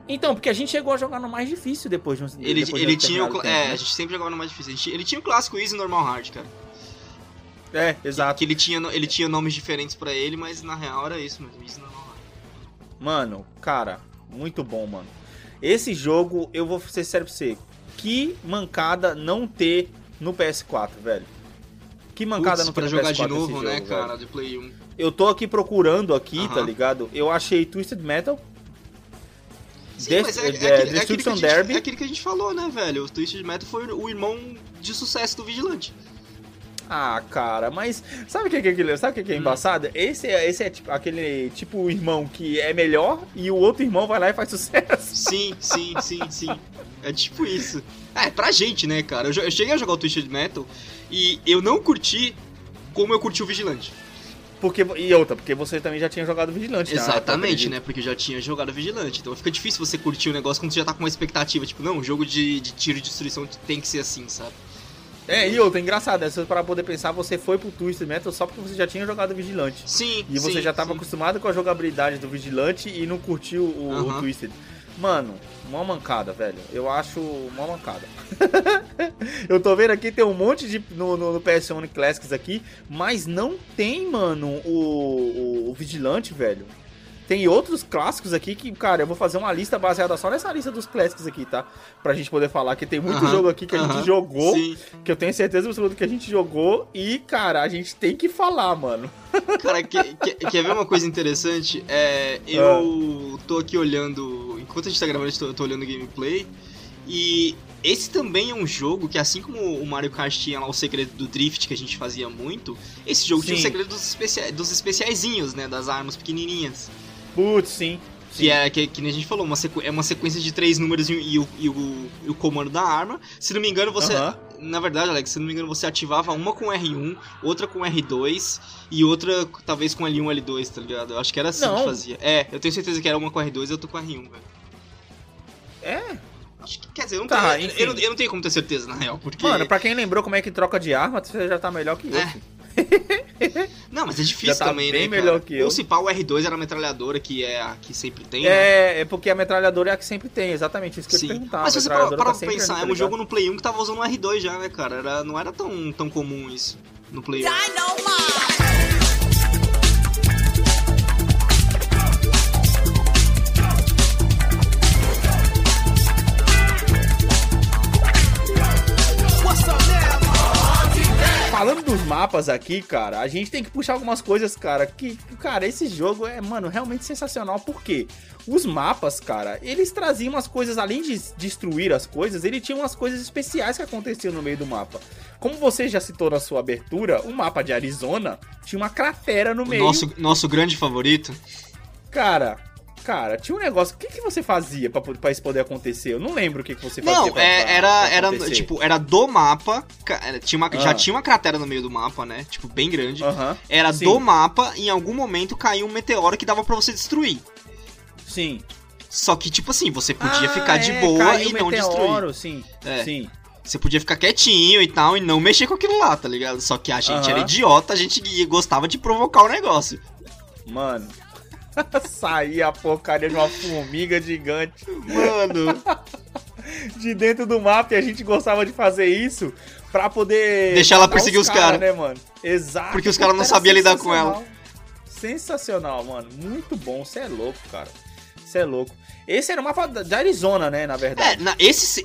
Então, porque a gente chegou a jogar no mais difícil depois de um... Ele tinha o... tempo, a gente sempre jogava no mais difícil. Ele tinha o clássico Easy e Normal Hard, cara. É, exato. Que ele tinha nomes diferentes pra ele, mas na real era isso mesmo, Easy e Normal Hard. Mano, cara, muito bom, mano. Esse jogo, eu vou ser sério pra você, que mancada não ter no PS4, velho. Que mancada não ter no PS4 jogar de novo, jogo, né, cara, de Play 1. Eu tô aqui procurando aqui, tá ligado? Eu achei Twisted Metal. Sim, mas é aquilo que a gente falou, né, velho? O Twisted Metal foi o irmão de sucesso do Vigilante. Ah, cara, mas sabe o que é embaçado? Esse é tipo, aquele tipo irmão que é melhor e o outro irmão vai lá e faz sucesso. Sim. É tipo isso. É pra gente, né, cara? Eu cheguei a jogar o Twisted Metal e eu não curti como eu curti o Vigilante. Porque você também já tinha jogado Vigilante. Exatamente, né? Porque eu já tinha jogado Vigilante. Então fica difícil você curtir o negócio quando você já tá com uma expectativa. Tipo, não, um jogo de tiro e destruição tem que ser assim, sabe? Engraçado. Se você parar pra poder pensar, você foi pro Twisted Metal só porque você já tinha jogado Vigilante. Sim, e você já tava acostumado com a jogabilidade do Vigilante e não curtiu o Twisted. Mano, uma mancada, velho. Eu acho uma mancada. Eu tô vendo aqui, tem um monte de... No PSN Classics aqui, mas não tem, mano, o Vigilante, velho. Tem outros clássicos aqui que, cara, eu vou fazer uma lista baseada só nessa lista dos clássicos aqui, tá? Pra gente poder falar que tem muito jogo aqui que a gente jogou, que eu tenho certeza absoluta que a gente jogou e, cara, a gente tem que falar, mano. Cara, quer ver uma coisa interessante? Eu tô aqui olhando... Enquanto a gente tá gravando, eu tô olhando o gameplay e... Esse também é um jogo que, assim como o Mario Kart tinha lá o segredo do drift, que a gente fazia muito, esse jogo tinha o segredo dos especiaizinhos, né? Das armas pequenininhas. Putz, sim. Que nem a gente falou, uma sequência de 3 números e o comando da arma. Se não me engano, você... Na verdade, Alex, se não me engano, você ativava uma com R1, outra com R2 e outra, talvez, com L1, L2, tá ligado? Eu acho que era assim que fazia. Eu tenho certeza que era uma com R2 e outra com R1, velho. Quer dizer, eu não tenho como ter certeza, na real, porque... Mano, pra quem lembrou como é que troca de arma, você já tá melhor que eu. Não, mas é difícil tá também, bem, né, melhor que eu. Ou se pá, o R2 era a metralhadora, que é a que sempre tem, né? É porque a metralhadora é a que sempre tem, exatamente, isso que eu te perguntava. Mas se você parar pra pensar, é um jogo no Play 1 que tava usando o R2 já, né, cara? Não era tão comum isso no Play 1. Falando dos mapas aqui, cara, a gente tem que puxar algumas coisas, cara, que, cara, esse jogo é, mano, realmente sensacional, porque os mapas, cara, eles traziam umas coisas, além de destruir as coisas, ele tinha umas coisas especiais que aconteciam no meio do mapa. Como você já citou na sua abertura, o mapa de Arizona tinha uma cratera no meio. Nosso grande favorito. Cara, tinha um negócio... O que você fazia pra isso poder acontecer? Eu não lembro o que você fazia pra tipo, era do mapa... Já tinha uma cratera no meio do mapa, né? Tipo, bem grande. Era do mapa, em algum momento caiu um meteoro que dava pra você destruir. Sim. Só que, tipo assim, você podia ficar de boa e não destruir. Meteoro, sim. Você podia ficar quietinho e tal, e não mexer com aquilo lá, tá ligado? Só que a gente era idiota, a gente gostava de provocar o negócio. Mano... Saía a porcaria de uma formiga gigante, mano, de dentro do mapa, e a gente gostava de fazer isso pra poder deixar ela perseguir os caras, né, mano? Exato. Porque os caras não sabiam lidar com ela. Sensacional, mano. Muito bom, você é louco, cara. Você é louco. Esse era o mapa da Arizona, né, na verdade. É, esse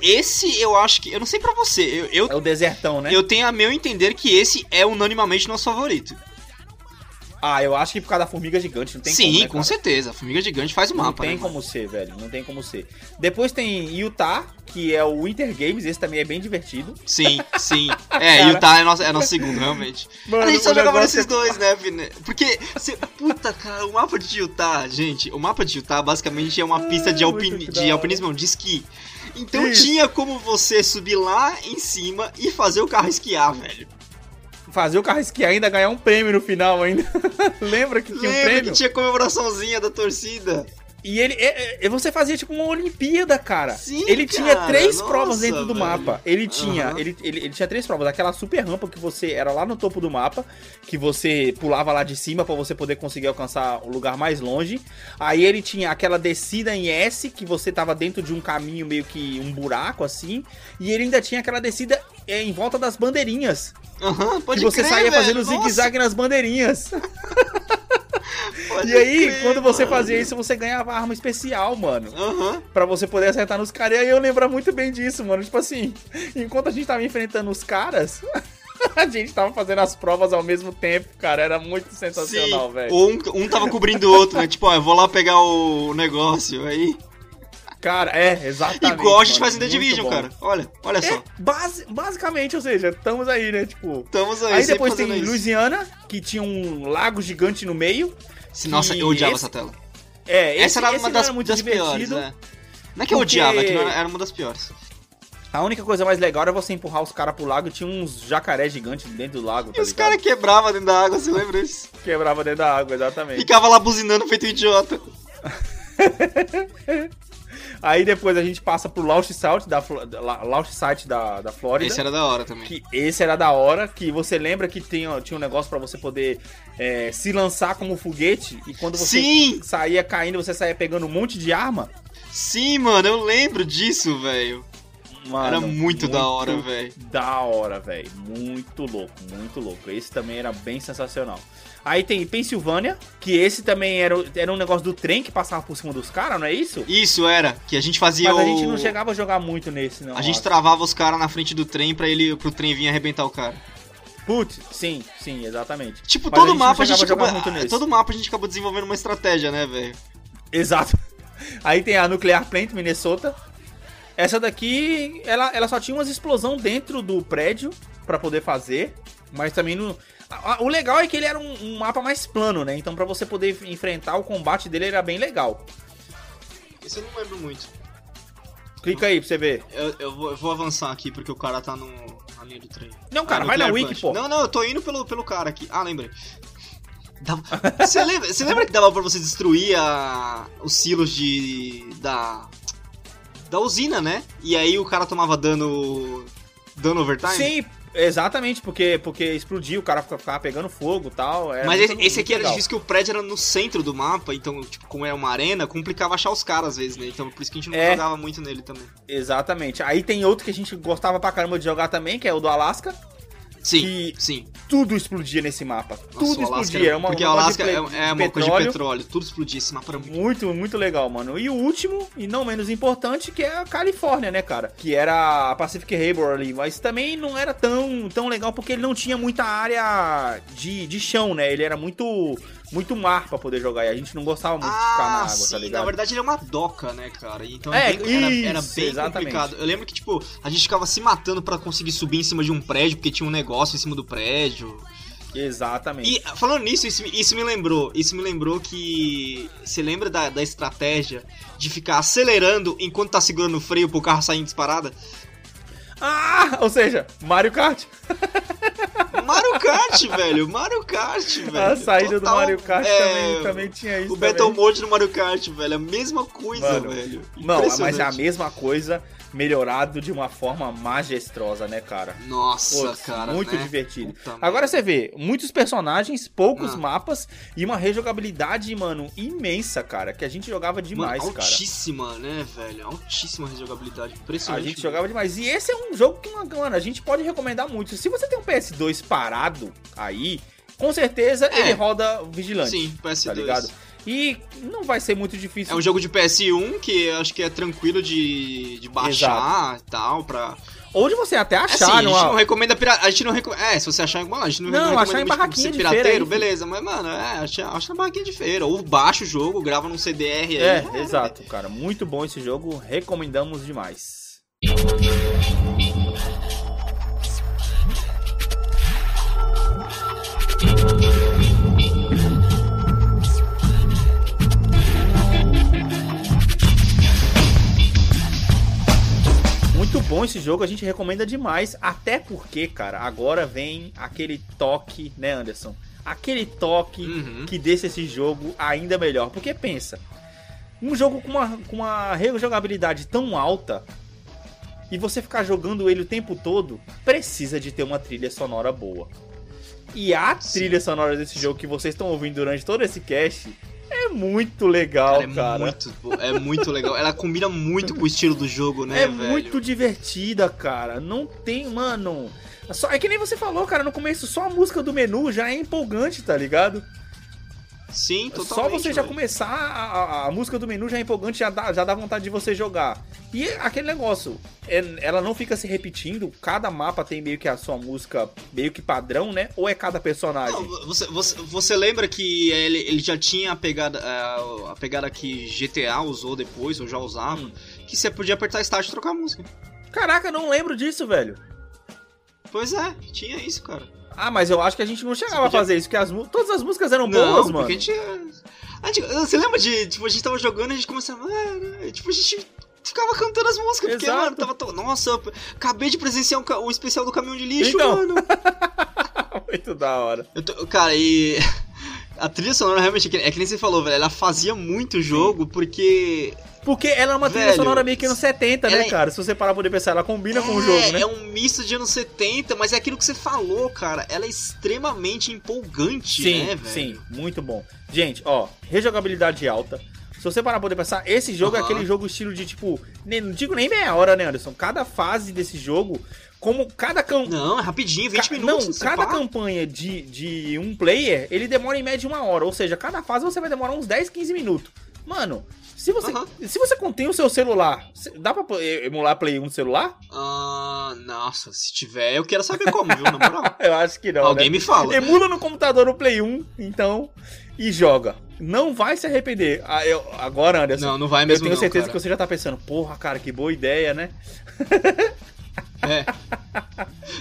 eu acho que... Eu não sei pra você. É o desertão, né? Eu tenho a meu entender que esse é unanimamente nosso favorito. Ah, eu acho que por causa da formiga gigante, não tem como. Sim, né, com certeza. A formiga gigante faz o mapa, né? Não tem como ser, velho. Não tem como ser. Depois tem Utah, que é o Winter Games. Esse também é bem divertido. Sim, sim. É, Utah é nosso segundo, realmente. Mano, a gente só jogava nesses dois, né, Vini? Porque, puta, cara, o mapa de Utah, gente, o mapa de Utah basicamente é uma pista de alpinismo, não, de esqui. Então tinha como você subir lá em cima e fazer o carro esquiar, velho. Fazer o carro esquiar ainda, ganhar um prêmio no final ainda. Lembra que tinha um prêmio? Lembra que tinha comemoraçãozinha da torcida. E você fazia tipo uma Olimpíada, cara. Sim, ele tinha três provas dentro do mapa. Ele tinha três provas. Aquela super rampa que você era lá no topo do mapa, que você pulava lá de cima pra você poder conseguir alcançar o lugar mais longe. Aí ele tinha aquela descida em S, que você tava dentro de um caminho meio que um buraco, assim. E ele ainda tinha aquela descida em volta das bandeirinhas. Pode que você crer, saía, velho, fazendo zigue-zague nas bandeirinhas. E aí, crer, quando você fazia isso, você ganhava arma especial, mano. Pra você poder acertar nos caras. E aí eu lembro muito bem disso, mano. Tipo assim, enquanto a gente tava enfrentando os caras, a gente tava fazendo as provas ao mesmo tempo, cara. Era muito sensacional, velho. Um tava cobrindo o outro, né? Tipo, ó, eu vou lá pegar o negócio aí. Cara, exatamente. Igual a gente faz em The Division, bom, cara. Olha só. Basicamente, ou seja, estamos aí, né? Tipo. Estamos aí. Aí depois tem isso. Louisiana, que tinha um lago gigante no meio. Nossa, eu odiava essa tela. Essa era uma das piores, né? Não é que eu odiava, que era uma das piores. A única coisa mais legal era você empurrar os caras pro lago e tinha uns jacarés gigantes dentro do lago. E os caras quebravam dentro da água, você lembra isso? Quebrava dentro da água, exatamente. Ficava lá buzinando feito um idiota. Aí depois a gente passa pro Launch Site da Flórida. Esse era da hora também. Esse era da hora, que você lembra que tinha um negócio pra você poder se lançar como foguete. E quando você saía caindo, você saía pegando um monte de arma. Sim, mano, eu lembro disso, velho. Era muito da hora, velho. Da hora, velho. Muito louco, muito louco. Esse também era bem sensacional. Aí tem Pensilvânia, que esse também era um negócio do trem que passava por cima dos caras, não é isso? Isso, era. Que a gente fazia. Mas a gente não chegava a jogar muito nesse, não. A gente travava os caras na frente do trem pra pro trem vir arrebentar o cara. Putz, sim, exatamente. Tipo, todo mapa a gente acabou desenvolvendo uma estratégia, né, velho? Exato. Aí tem a Nuclear Plant, Minnesota. Essa daqui, ela só tinha umas explosões dentro do prédio pra poder fazer, mas também não... O legal é que ele era um mapa mais plano, né? Então pra você poder enfrentar o combate dele era bem legal. Isso eu não lembro muito. Clica aí pra você ver. Eu vou avançar aqui porque o cara tá na linha do trem. Não, cara, vai na wiki, pô. Não, eu tô indo pelo cara aqui. Ah, lembrei. Você lembra que dava pra você destruir os silos da usina, né? E aí o cara tomava dano overtime? Sim, exatamente, porque explodia, o cara ficava pegando fogo e tal. Mas esse aqui legal. Era difícil que o prédio era no centro do mapa, então, tipo, como era uma arena, complicava achar os caras às vezes, né? Então por isso que a gente não jogava muito nele também. Exatamente. Aí tem outro que a gente gostava pra caramba de jogar também, que é o do Alaska. Sim. Tudo explodia nesse mapa. Tudo explodia. Porque o Alaska é uma coisa de petróleo. Tudo explodia. Esse mapa era muito legal, mano. E o último, e não menos importante, que é a Califórnia, né, cara? Que era a Pacific Harbor ali. Mas também não era tão legal porque ele não tinha muita área de chão, né? Ele era muito mar pra poder jogar. E a gente não gostava muito de ficar na água, tá ligado? Na verdade ele é uma doca, né, cara? Então era bem complicado. Eu lembro que, tipo, a gente ficava se matando pra conseguir subir em cima de um prédio, porque tinha um negócio em cima do prédio. Exatamente. E falando nisso, isso me lembrou que... Você lembra da estratégia de ficar acelerando enquanto tá segurando o freio pro carro sair em disparada? Ou seja, Mario Kart. Mario Kart, velho. A saída do Mario Kart também tinha isso. O Battle Mode no Mario Kart, velho. A mesma coisa, mano, velho. Não, mas é a mesma coisa melhorado de uma forma majestosa, né, cara? Nossa, cara. Muito, né? Divertido. Puta, agora você vê, muitos personagens, poucos mapas e uma rejogabilidade, mano, imensa, cara. Que a gente jogava demais, mano, altíssima, cara. Altíssima, né, velho? Altíssima rejogabilidade. Impressionante. A gente jogava demais. E esse é um jogo que, mano, a gente pode recomendar muito. Se você tem um PS2 parado aí, com certeza ele roda Vigilante. Sim, PS2. Tá ligado? E não vai ser muito difícil. É um jogo de PS1 que acho que é tranquilo de baixar e tal, pra... Ou de você até achar, assim, não, a gente não recomenda a gente não recomenda. É, se você achar em alguma loja, não achar em barraquinha de pirateiro, feira, beleza, mas mano, acha na barraquinha de feira, ou baixa o jogo, grava num CDR aí. É, mano, exato, cara, muito bom esse jogo, recomendamos demais. Muito bom esse jogo, a gente recomenda demais, até porque, cara, agora vem aquele toque, né, Anderson? Aquele toque que deixa esse jogo ainda melhor. Porque pensa, um jogo com uma rejogabilidade tão alta e você ficar jogando ele o tempo todo, precisa de ter uma trilha sonora boa. E a trilha sonora desse jogo que vocês estão ouvindo durante todo esse cast... É muito legal, cara. É muito legal. Ela combina muito com o estilo do jogo, né, velho? É muito divertida, cara. Não tem, mano... Só, é que nem você falou, cara, no começo. Só a música do menu já é empolgante, tá ligado? Sim, totalmente. Só você já começar a música do menu já é empolgante, já dá vontade de você jogar. E aquele negócio, ela não fica se repetindo, cada mapa tem meio que a sua música meio que padrão, né? Ou é cada personagem? Não, você lembra que ele já tinha a pegada que GTA usou depois, ou já usava, que você podia apertar start e trocar a música. Caraca, não lembro disso, velho. Pois é, tinha isso, cara. Ah, mas eu acho que a gente não chegava a fazer isso, porque todas as músicas eram boas, mano. Porque a gente... Você lembra de... Tipo, a gente tava jogando e a gente começava... Tipo, a gente ficava cantando as músicas, porque, mano, tava... Nossa, acabei de presenciar o especial do caminhão de lixo, então... mano. Muito da hora. Cara, e... A trilha sonora realmente... É que nem você falou, velho. Ela fazia muito jogo, porque... Porque ela é uma trilha sonora meio que anos 70, né, cara? Se você parar pra poder pensar, ela combina com o jogo, né? É um misto de anos 70, mas é aquilo que você falou, cara. Ela é extremamente empolgante, sim, né, velho? Sim, muito bom. Gente, ó, rejogabilidade alta. Se você parar pra poder pensar, esse jogo é aquele jogo estilo de, tipo... Não digo nem meia hora, né, Anderson? Cada fase desse jogo, como cada... Não, é rapidinho, 20 minutos. Não, cada campanha de um player, ele demora em média uma hora. Ou seja, cada fase você vai demorar uns 10, 15 minutos. Mano... Se você contém o seu celular, dá pra emular Play 1 no celular? Nossa, se tiver, eu quero saber como, viu, na moral. Eu acho que não, alguém, né, me fala. Emula no computador o Play 1, então, e joga. Não vai se arrepender. Agora, Anderson, não vai mesmo, eu tenho certeza, cara, que você já tá pensando, porra, cara, que boa ideia, né? É.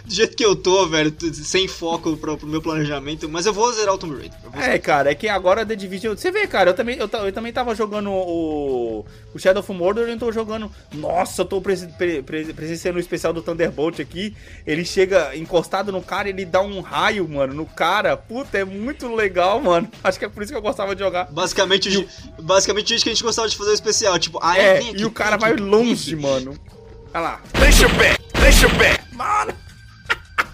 Do jeito que eu tô, velho, sem foco pro meu planejamento, mas eu vou zerar o Tomb Raider. Cara, é que agora The Division... Você vê, cara, eu também tava jogando o Shadow of Mordor, eu tô jogando... Nossa, eu tô presenciando o especial do Thunderbolt aqui, ele chega encostado no cara e ele dá um raio, mano, no cara. Puta, é muito legal, mano. Acho que é por isso que eu gostava de jogar. Basicamente, isso que a gente gostava de fazer o especial, tipo... e o cara vai longe, mano. Olha lá. Deixa o pé. Mano,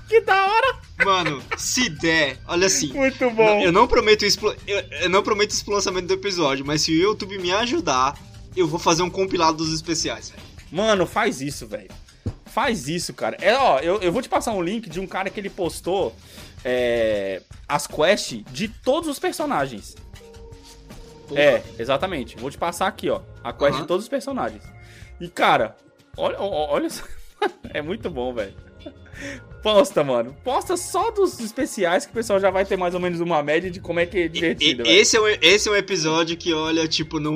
que da hora. Mano, se der, olha assim. Muito bom. Eu não prometo isso pro lançamento do episódio, mas se o YouTube me ajudar, eu vou fazer um compilado dos especiais, velho. Mano, faz isso, velho. Faz isso, cara. Eu vou te passar um link de um cara que ele postou as quests de todos os personagens. Opa. É, exatamente. Vou te passar aqui, ó. A quest de todos os personagens. E, cara... Olha só, é muito bom, velho. Posta, mano. Posta só dos especiais que o pessoal já vai ter mais ou menos uma média de como é que é divertido. Esse é um episódio que, olha, tipo, no...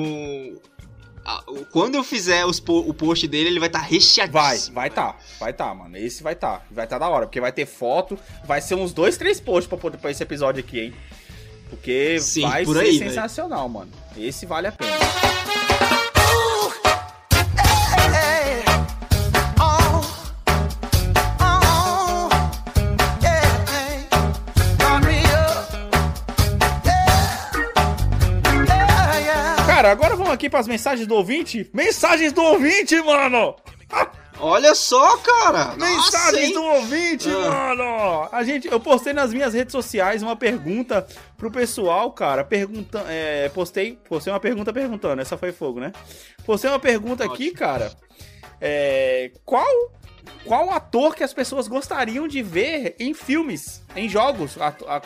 Quando eu fizer o post dele, ele vai estar recheadíssimo. Vai tá, mano. Esse vai tá. Vai tá da hora, porque vai ter foto. Vai ser uns 2, 3 posts pra esse episódio aqui, hein? Porque sim, vai ser aí, sensacional, véio, mano. Esse vale a pena. Cara, agora vamos aqui para as mensagens do ouvinte. Mensagens do ouvinte, mano! Olha só, cara! Mensagens do ouvinte, mano! Eu postei nas minhas redes sociais uma pergunta pro pessoal, cara. Postei uma pergunta perguntando. Essa foi fogo, né? Postei uma pergunta aqui, cara. Qual qual ator que as pessoas gostariam de ver em filmes, em jogos.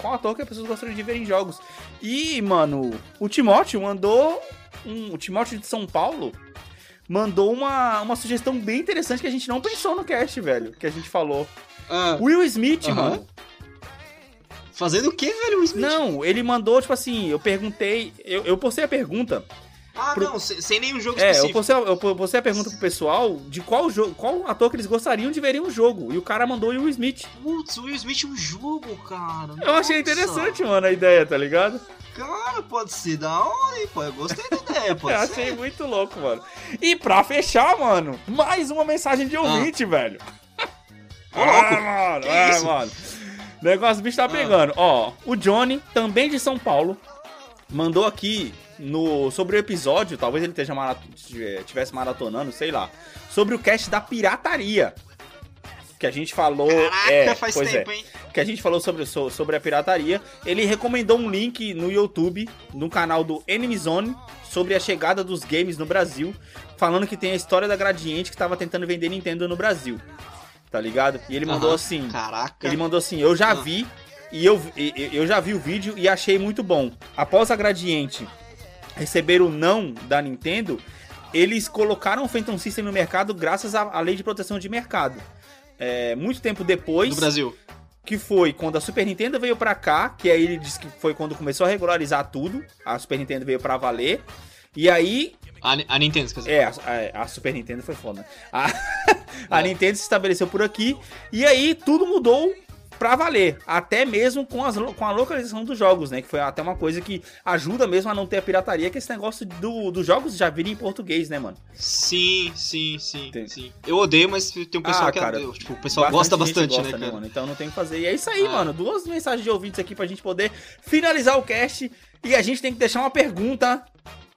Qual ator que as pessoas gostariam de ver em jogos. E, mano, o Timóteo mandou... o Timóteo de São Paulo mandou uma sugestão bem interessante que a gente não pensou no cast, velho, que a gente falou. Will Smith, mano. Fazendo o que, velho, Will Smith? Não, ele mandou, tipo assim, eu perguntei... Eu postei a pergunta... não, sem nenhum jogo específico. Eu postei a pergunta pro pessoal de qual ator que eles gostariam de verem um jogo. E o cara mandou o Will Smith. Putz, o Will Smith é um jogo, cara. Nossa. Eu achei interessante, mano, a ideia, tá ligado? Cara, pode ser da hora, hein, pô. Eu gostei da ideia, pode ser. Eu achei muito louco, mano. E pra fechar, mano, mais uma mensagem de ouvinte, velho. Mano, mano. O negócio do bicho tá pegando. Ó, o Johnny, também de São Paulo, mandou aqui sobre o episódio, talvez ele estivesse maratonando, sei lá, sobre o cast da pirataria. Que a gente falou. Caraca, faz tempo, hein? Que a gente falou sobre a pirataria. Ele recomendou um link no YouTube, no canal do Enemy Zone, sobre a chegada dos games no Brasil, falando que tem a história da Gradiente que tava tentando vender Nintendo no Brasil. Tá ligado? E ele mandou assim. Caraca. Ele mandou assim, eu já vi. E eu já vi o vídeo e achei muito bom. Após a Gradiente receber o não da Nintendo, eles colocaram o Phantom System no mercado graças à lei de proteção de mercado. Muito tempo depois... do Brasil. Que foi quando a Super Nintendo veio pra cá, que aí ele disse que foi quando começou a regularizar tudo. A Super Nintendo veio pra valer. E aí... A Nintendo, quer dizer. A Super Nintendo foi foda. A Nintendo se estabeleceu por aqui. E aí tudo mudou pra valer, até mesmo com a localização dos jogos, né, que foi até uma coisa que ajuda mesmo a não ter a pirataria, que esse negócio dos jogos já virem em português, né, mano? Sim. Eu odeio, mas tem um pessoal o pessoal gosta bastante, né, mano? Então não tem o que fazer, e é isso aí, mano, 2 mensagens de ouvintes aqui pra gente poder finalizar o cast, e a gente tem que deixar uma pergunta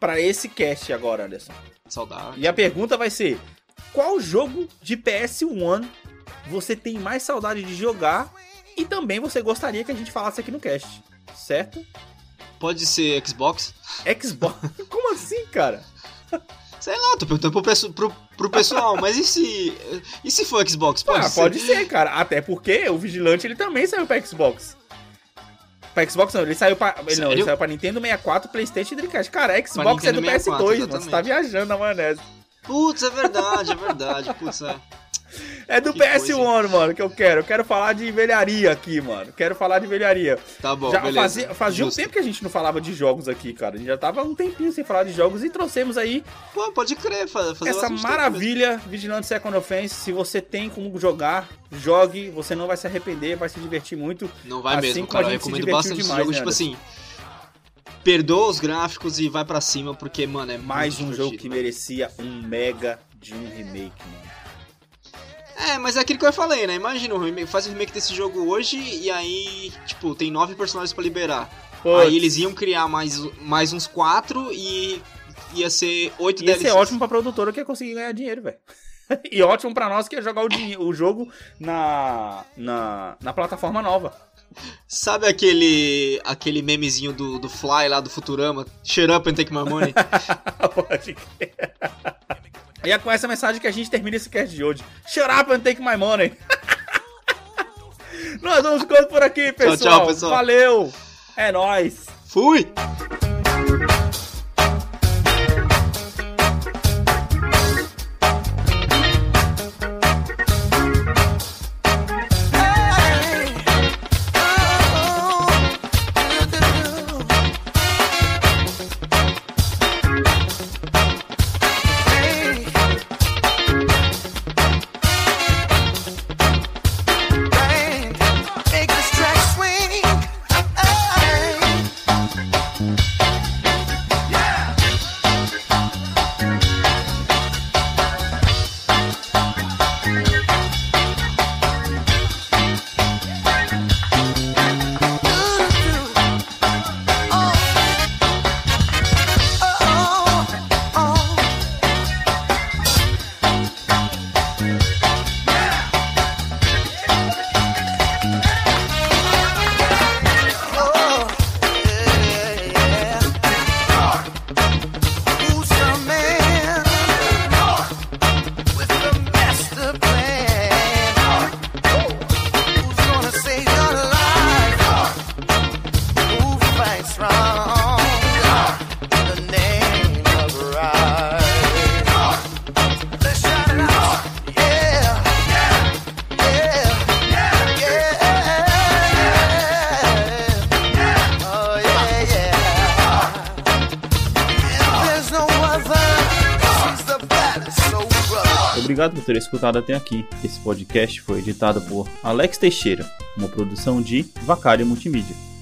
pra esse cast agora, Anderson. Saudade. E a pergunta vai ser, qual jogo de PS1 você tem mais saudade de jogar e também você gostaria que a gente falasse aqui no cast, certo? Pode ser Xbox? Xbox? Como assim, cara? Sei lá, tô perguntando pro pessoal, mas e se for Xbox? Pode ser, cara. Até porque o Vigilante, ele também saiu pra Xbox. Pra Xbox não, ele saiu pra Nintendo 64, Playstation e Dreamcast. Cara, Xbox é do 64, PS2, exatamente. Mano, você tá viajando na maionese. Putz, é verdade, putz, é. É do PS1, mano, que eu quero. Eu quero falar de velharia aqui, mano. Tá bom, já beleza. Fazia um tempo que a gente não falava de jogos aqui, cara. A gente já tava um tempinho sem falar de jogos e trouxemos aí... Pô, pode crer. Fazer essa maravilha, Vigilante Second Offense. Se você tem como jogar, jogue. Você não vai se arrepender, vai se divertir muito. Não vai assim mesmo, cara. Eu recomendo bastante demais, jogos, né, tipo assim... Perdoa os gráficos e vai pra cima, porque, mano, é mais um jogo que merecia um mega de um remake, mano. Mas é aquilo que eu falei, né? Imagina, faz o remake desse jogo hoje e aí, tipo, tem 9 personagens pra liberar. Putz. Aí eles iam criar mais uns 4 e ia ser 8 DLCs. Ia ser ótimo pra produtora que ia conseguir ganhar dinheiro, velho. E ótimo pra nós que ia jogar o jogo na plataforma nova. Sabe aquele memezinho do Fly lá do Futurama? Shut up and take my money. Pode crer. E é com essa mensagem que a gente termina esse cast de hoje. Shut up and take my money. Nós vamos ficando por aqui, pessoal. Tchau, pessoal. Valeu. É nóis. Fui. obrigado por ter escutado até aqui. Esse podcast foi editado por Alex Teixeira, uma produção de Vacari Multimídia.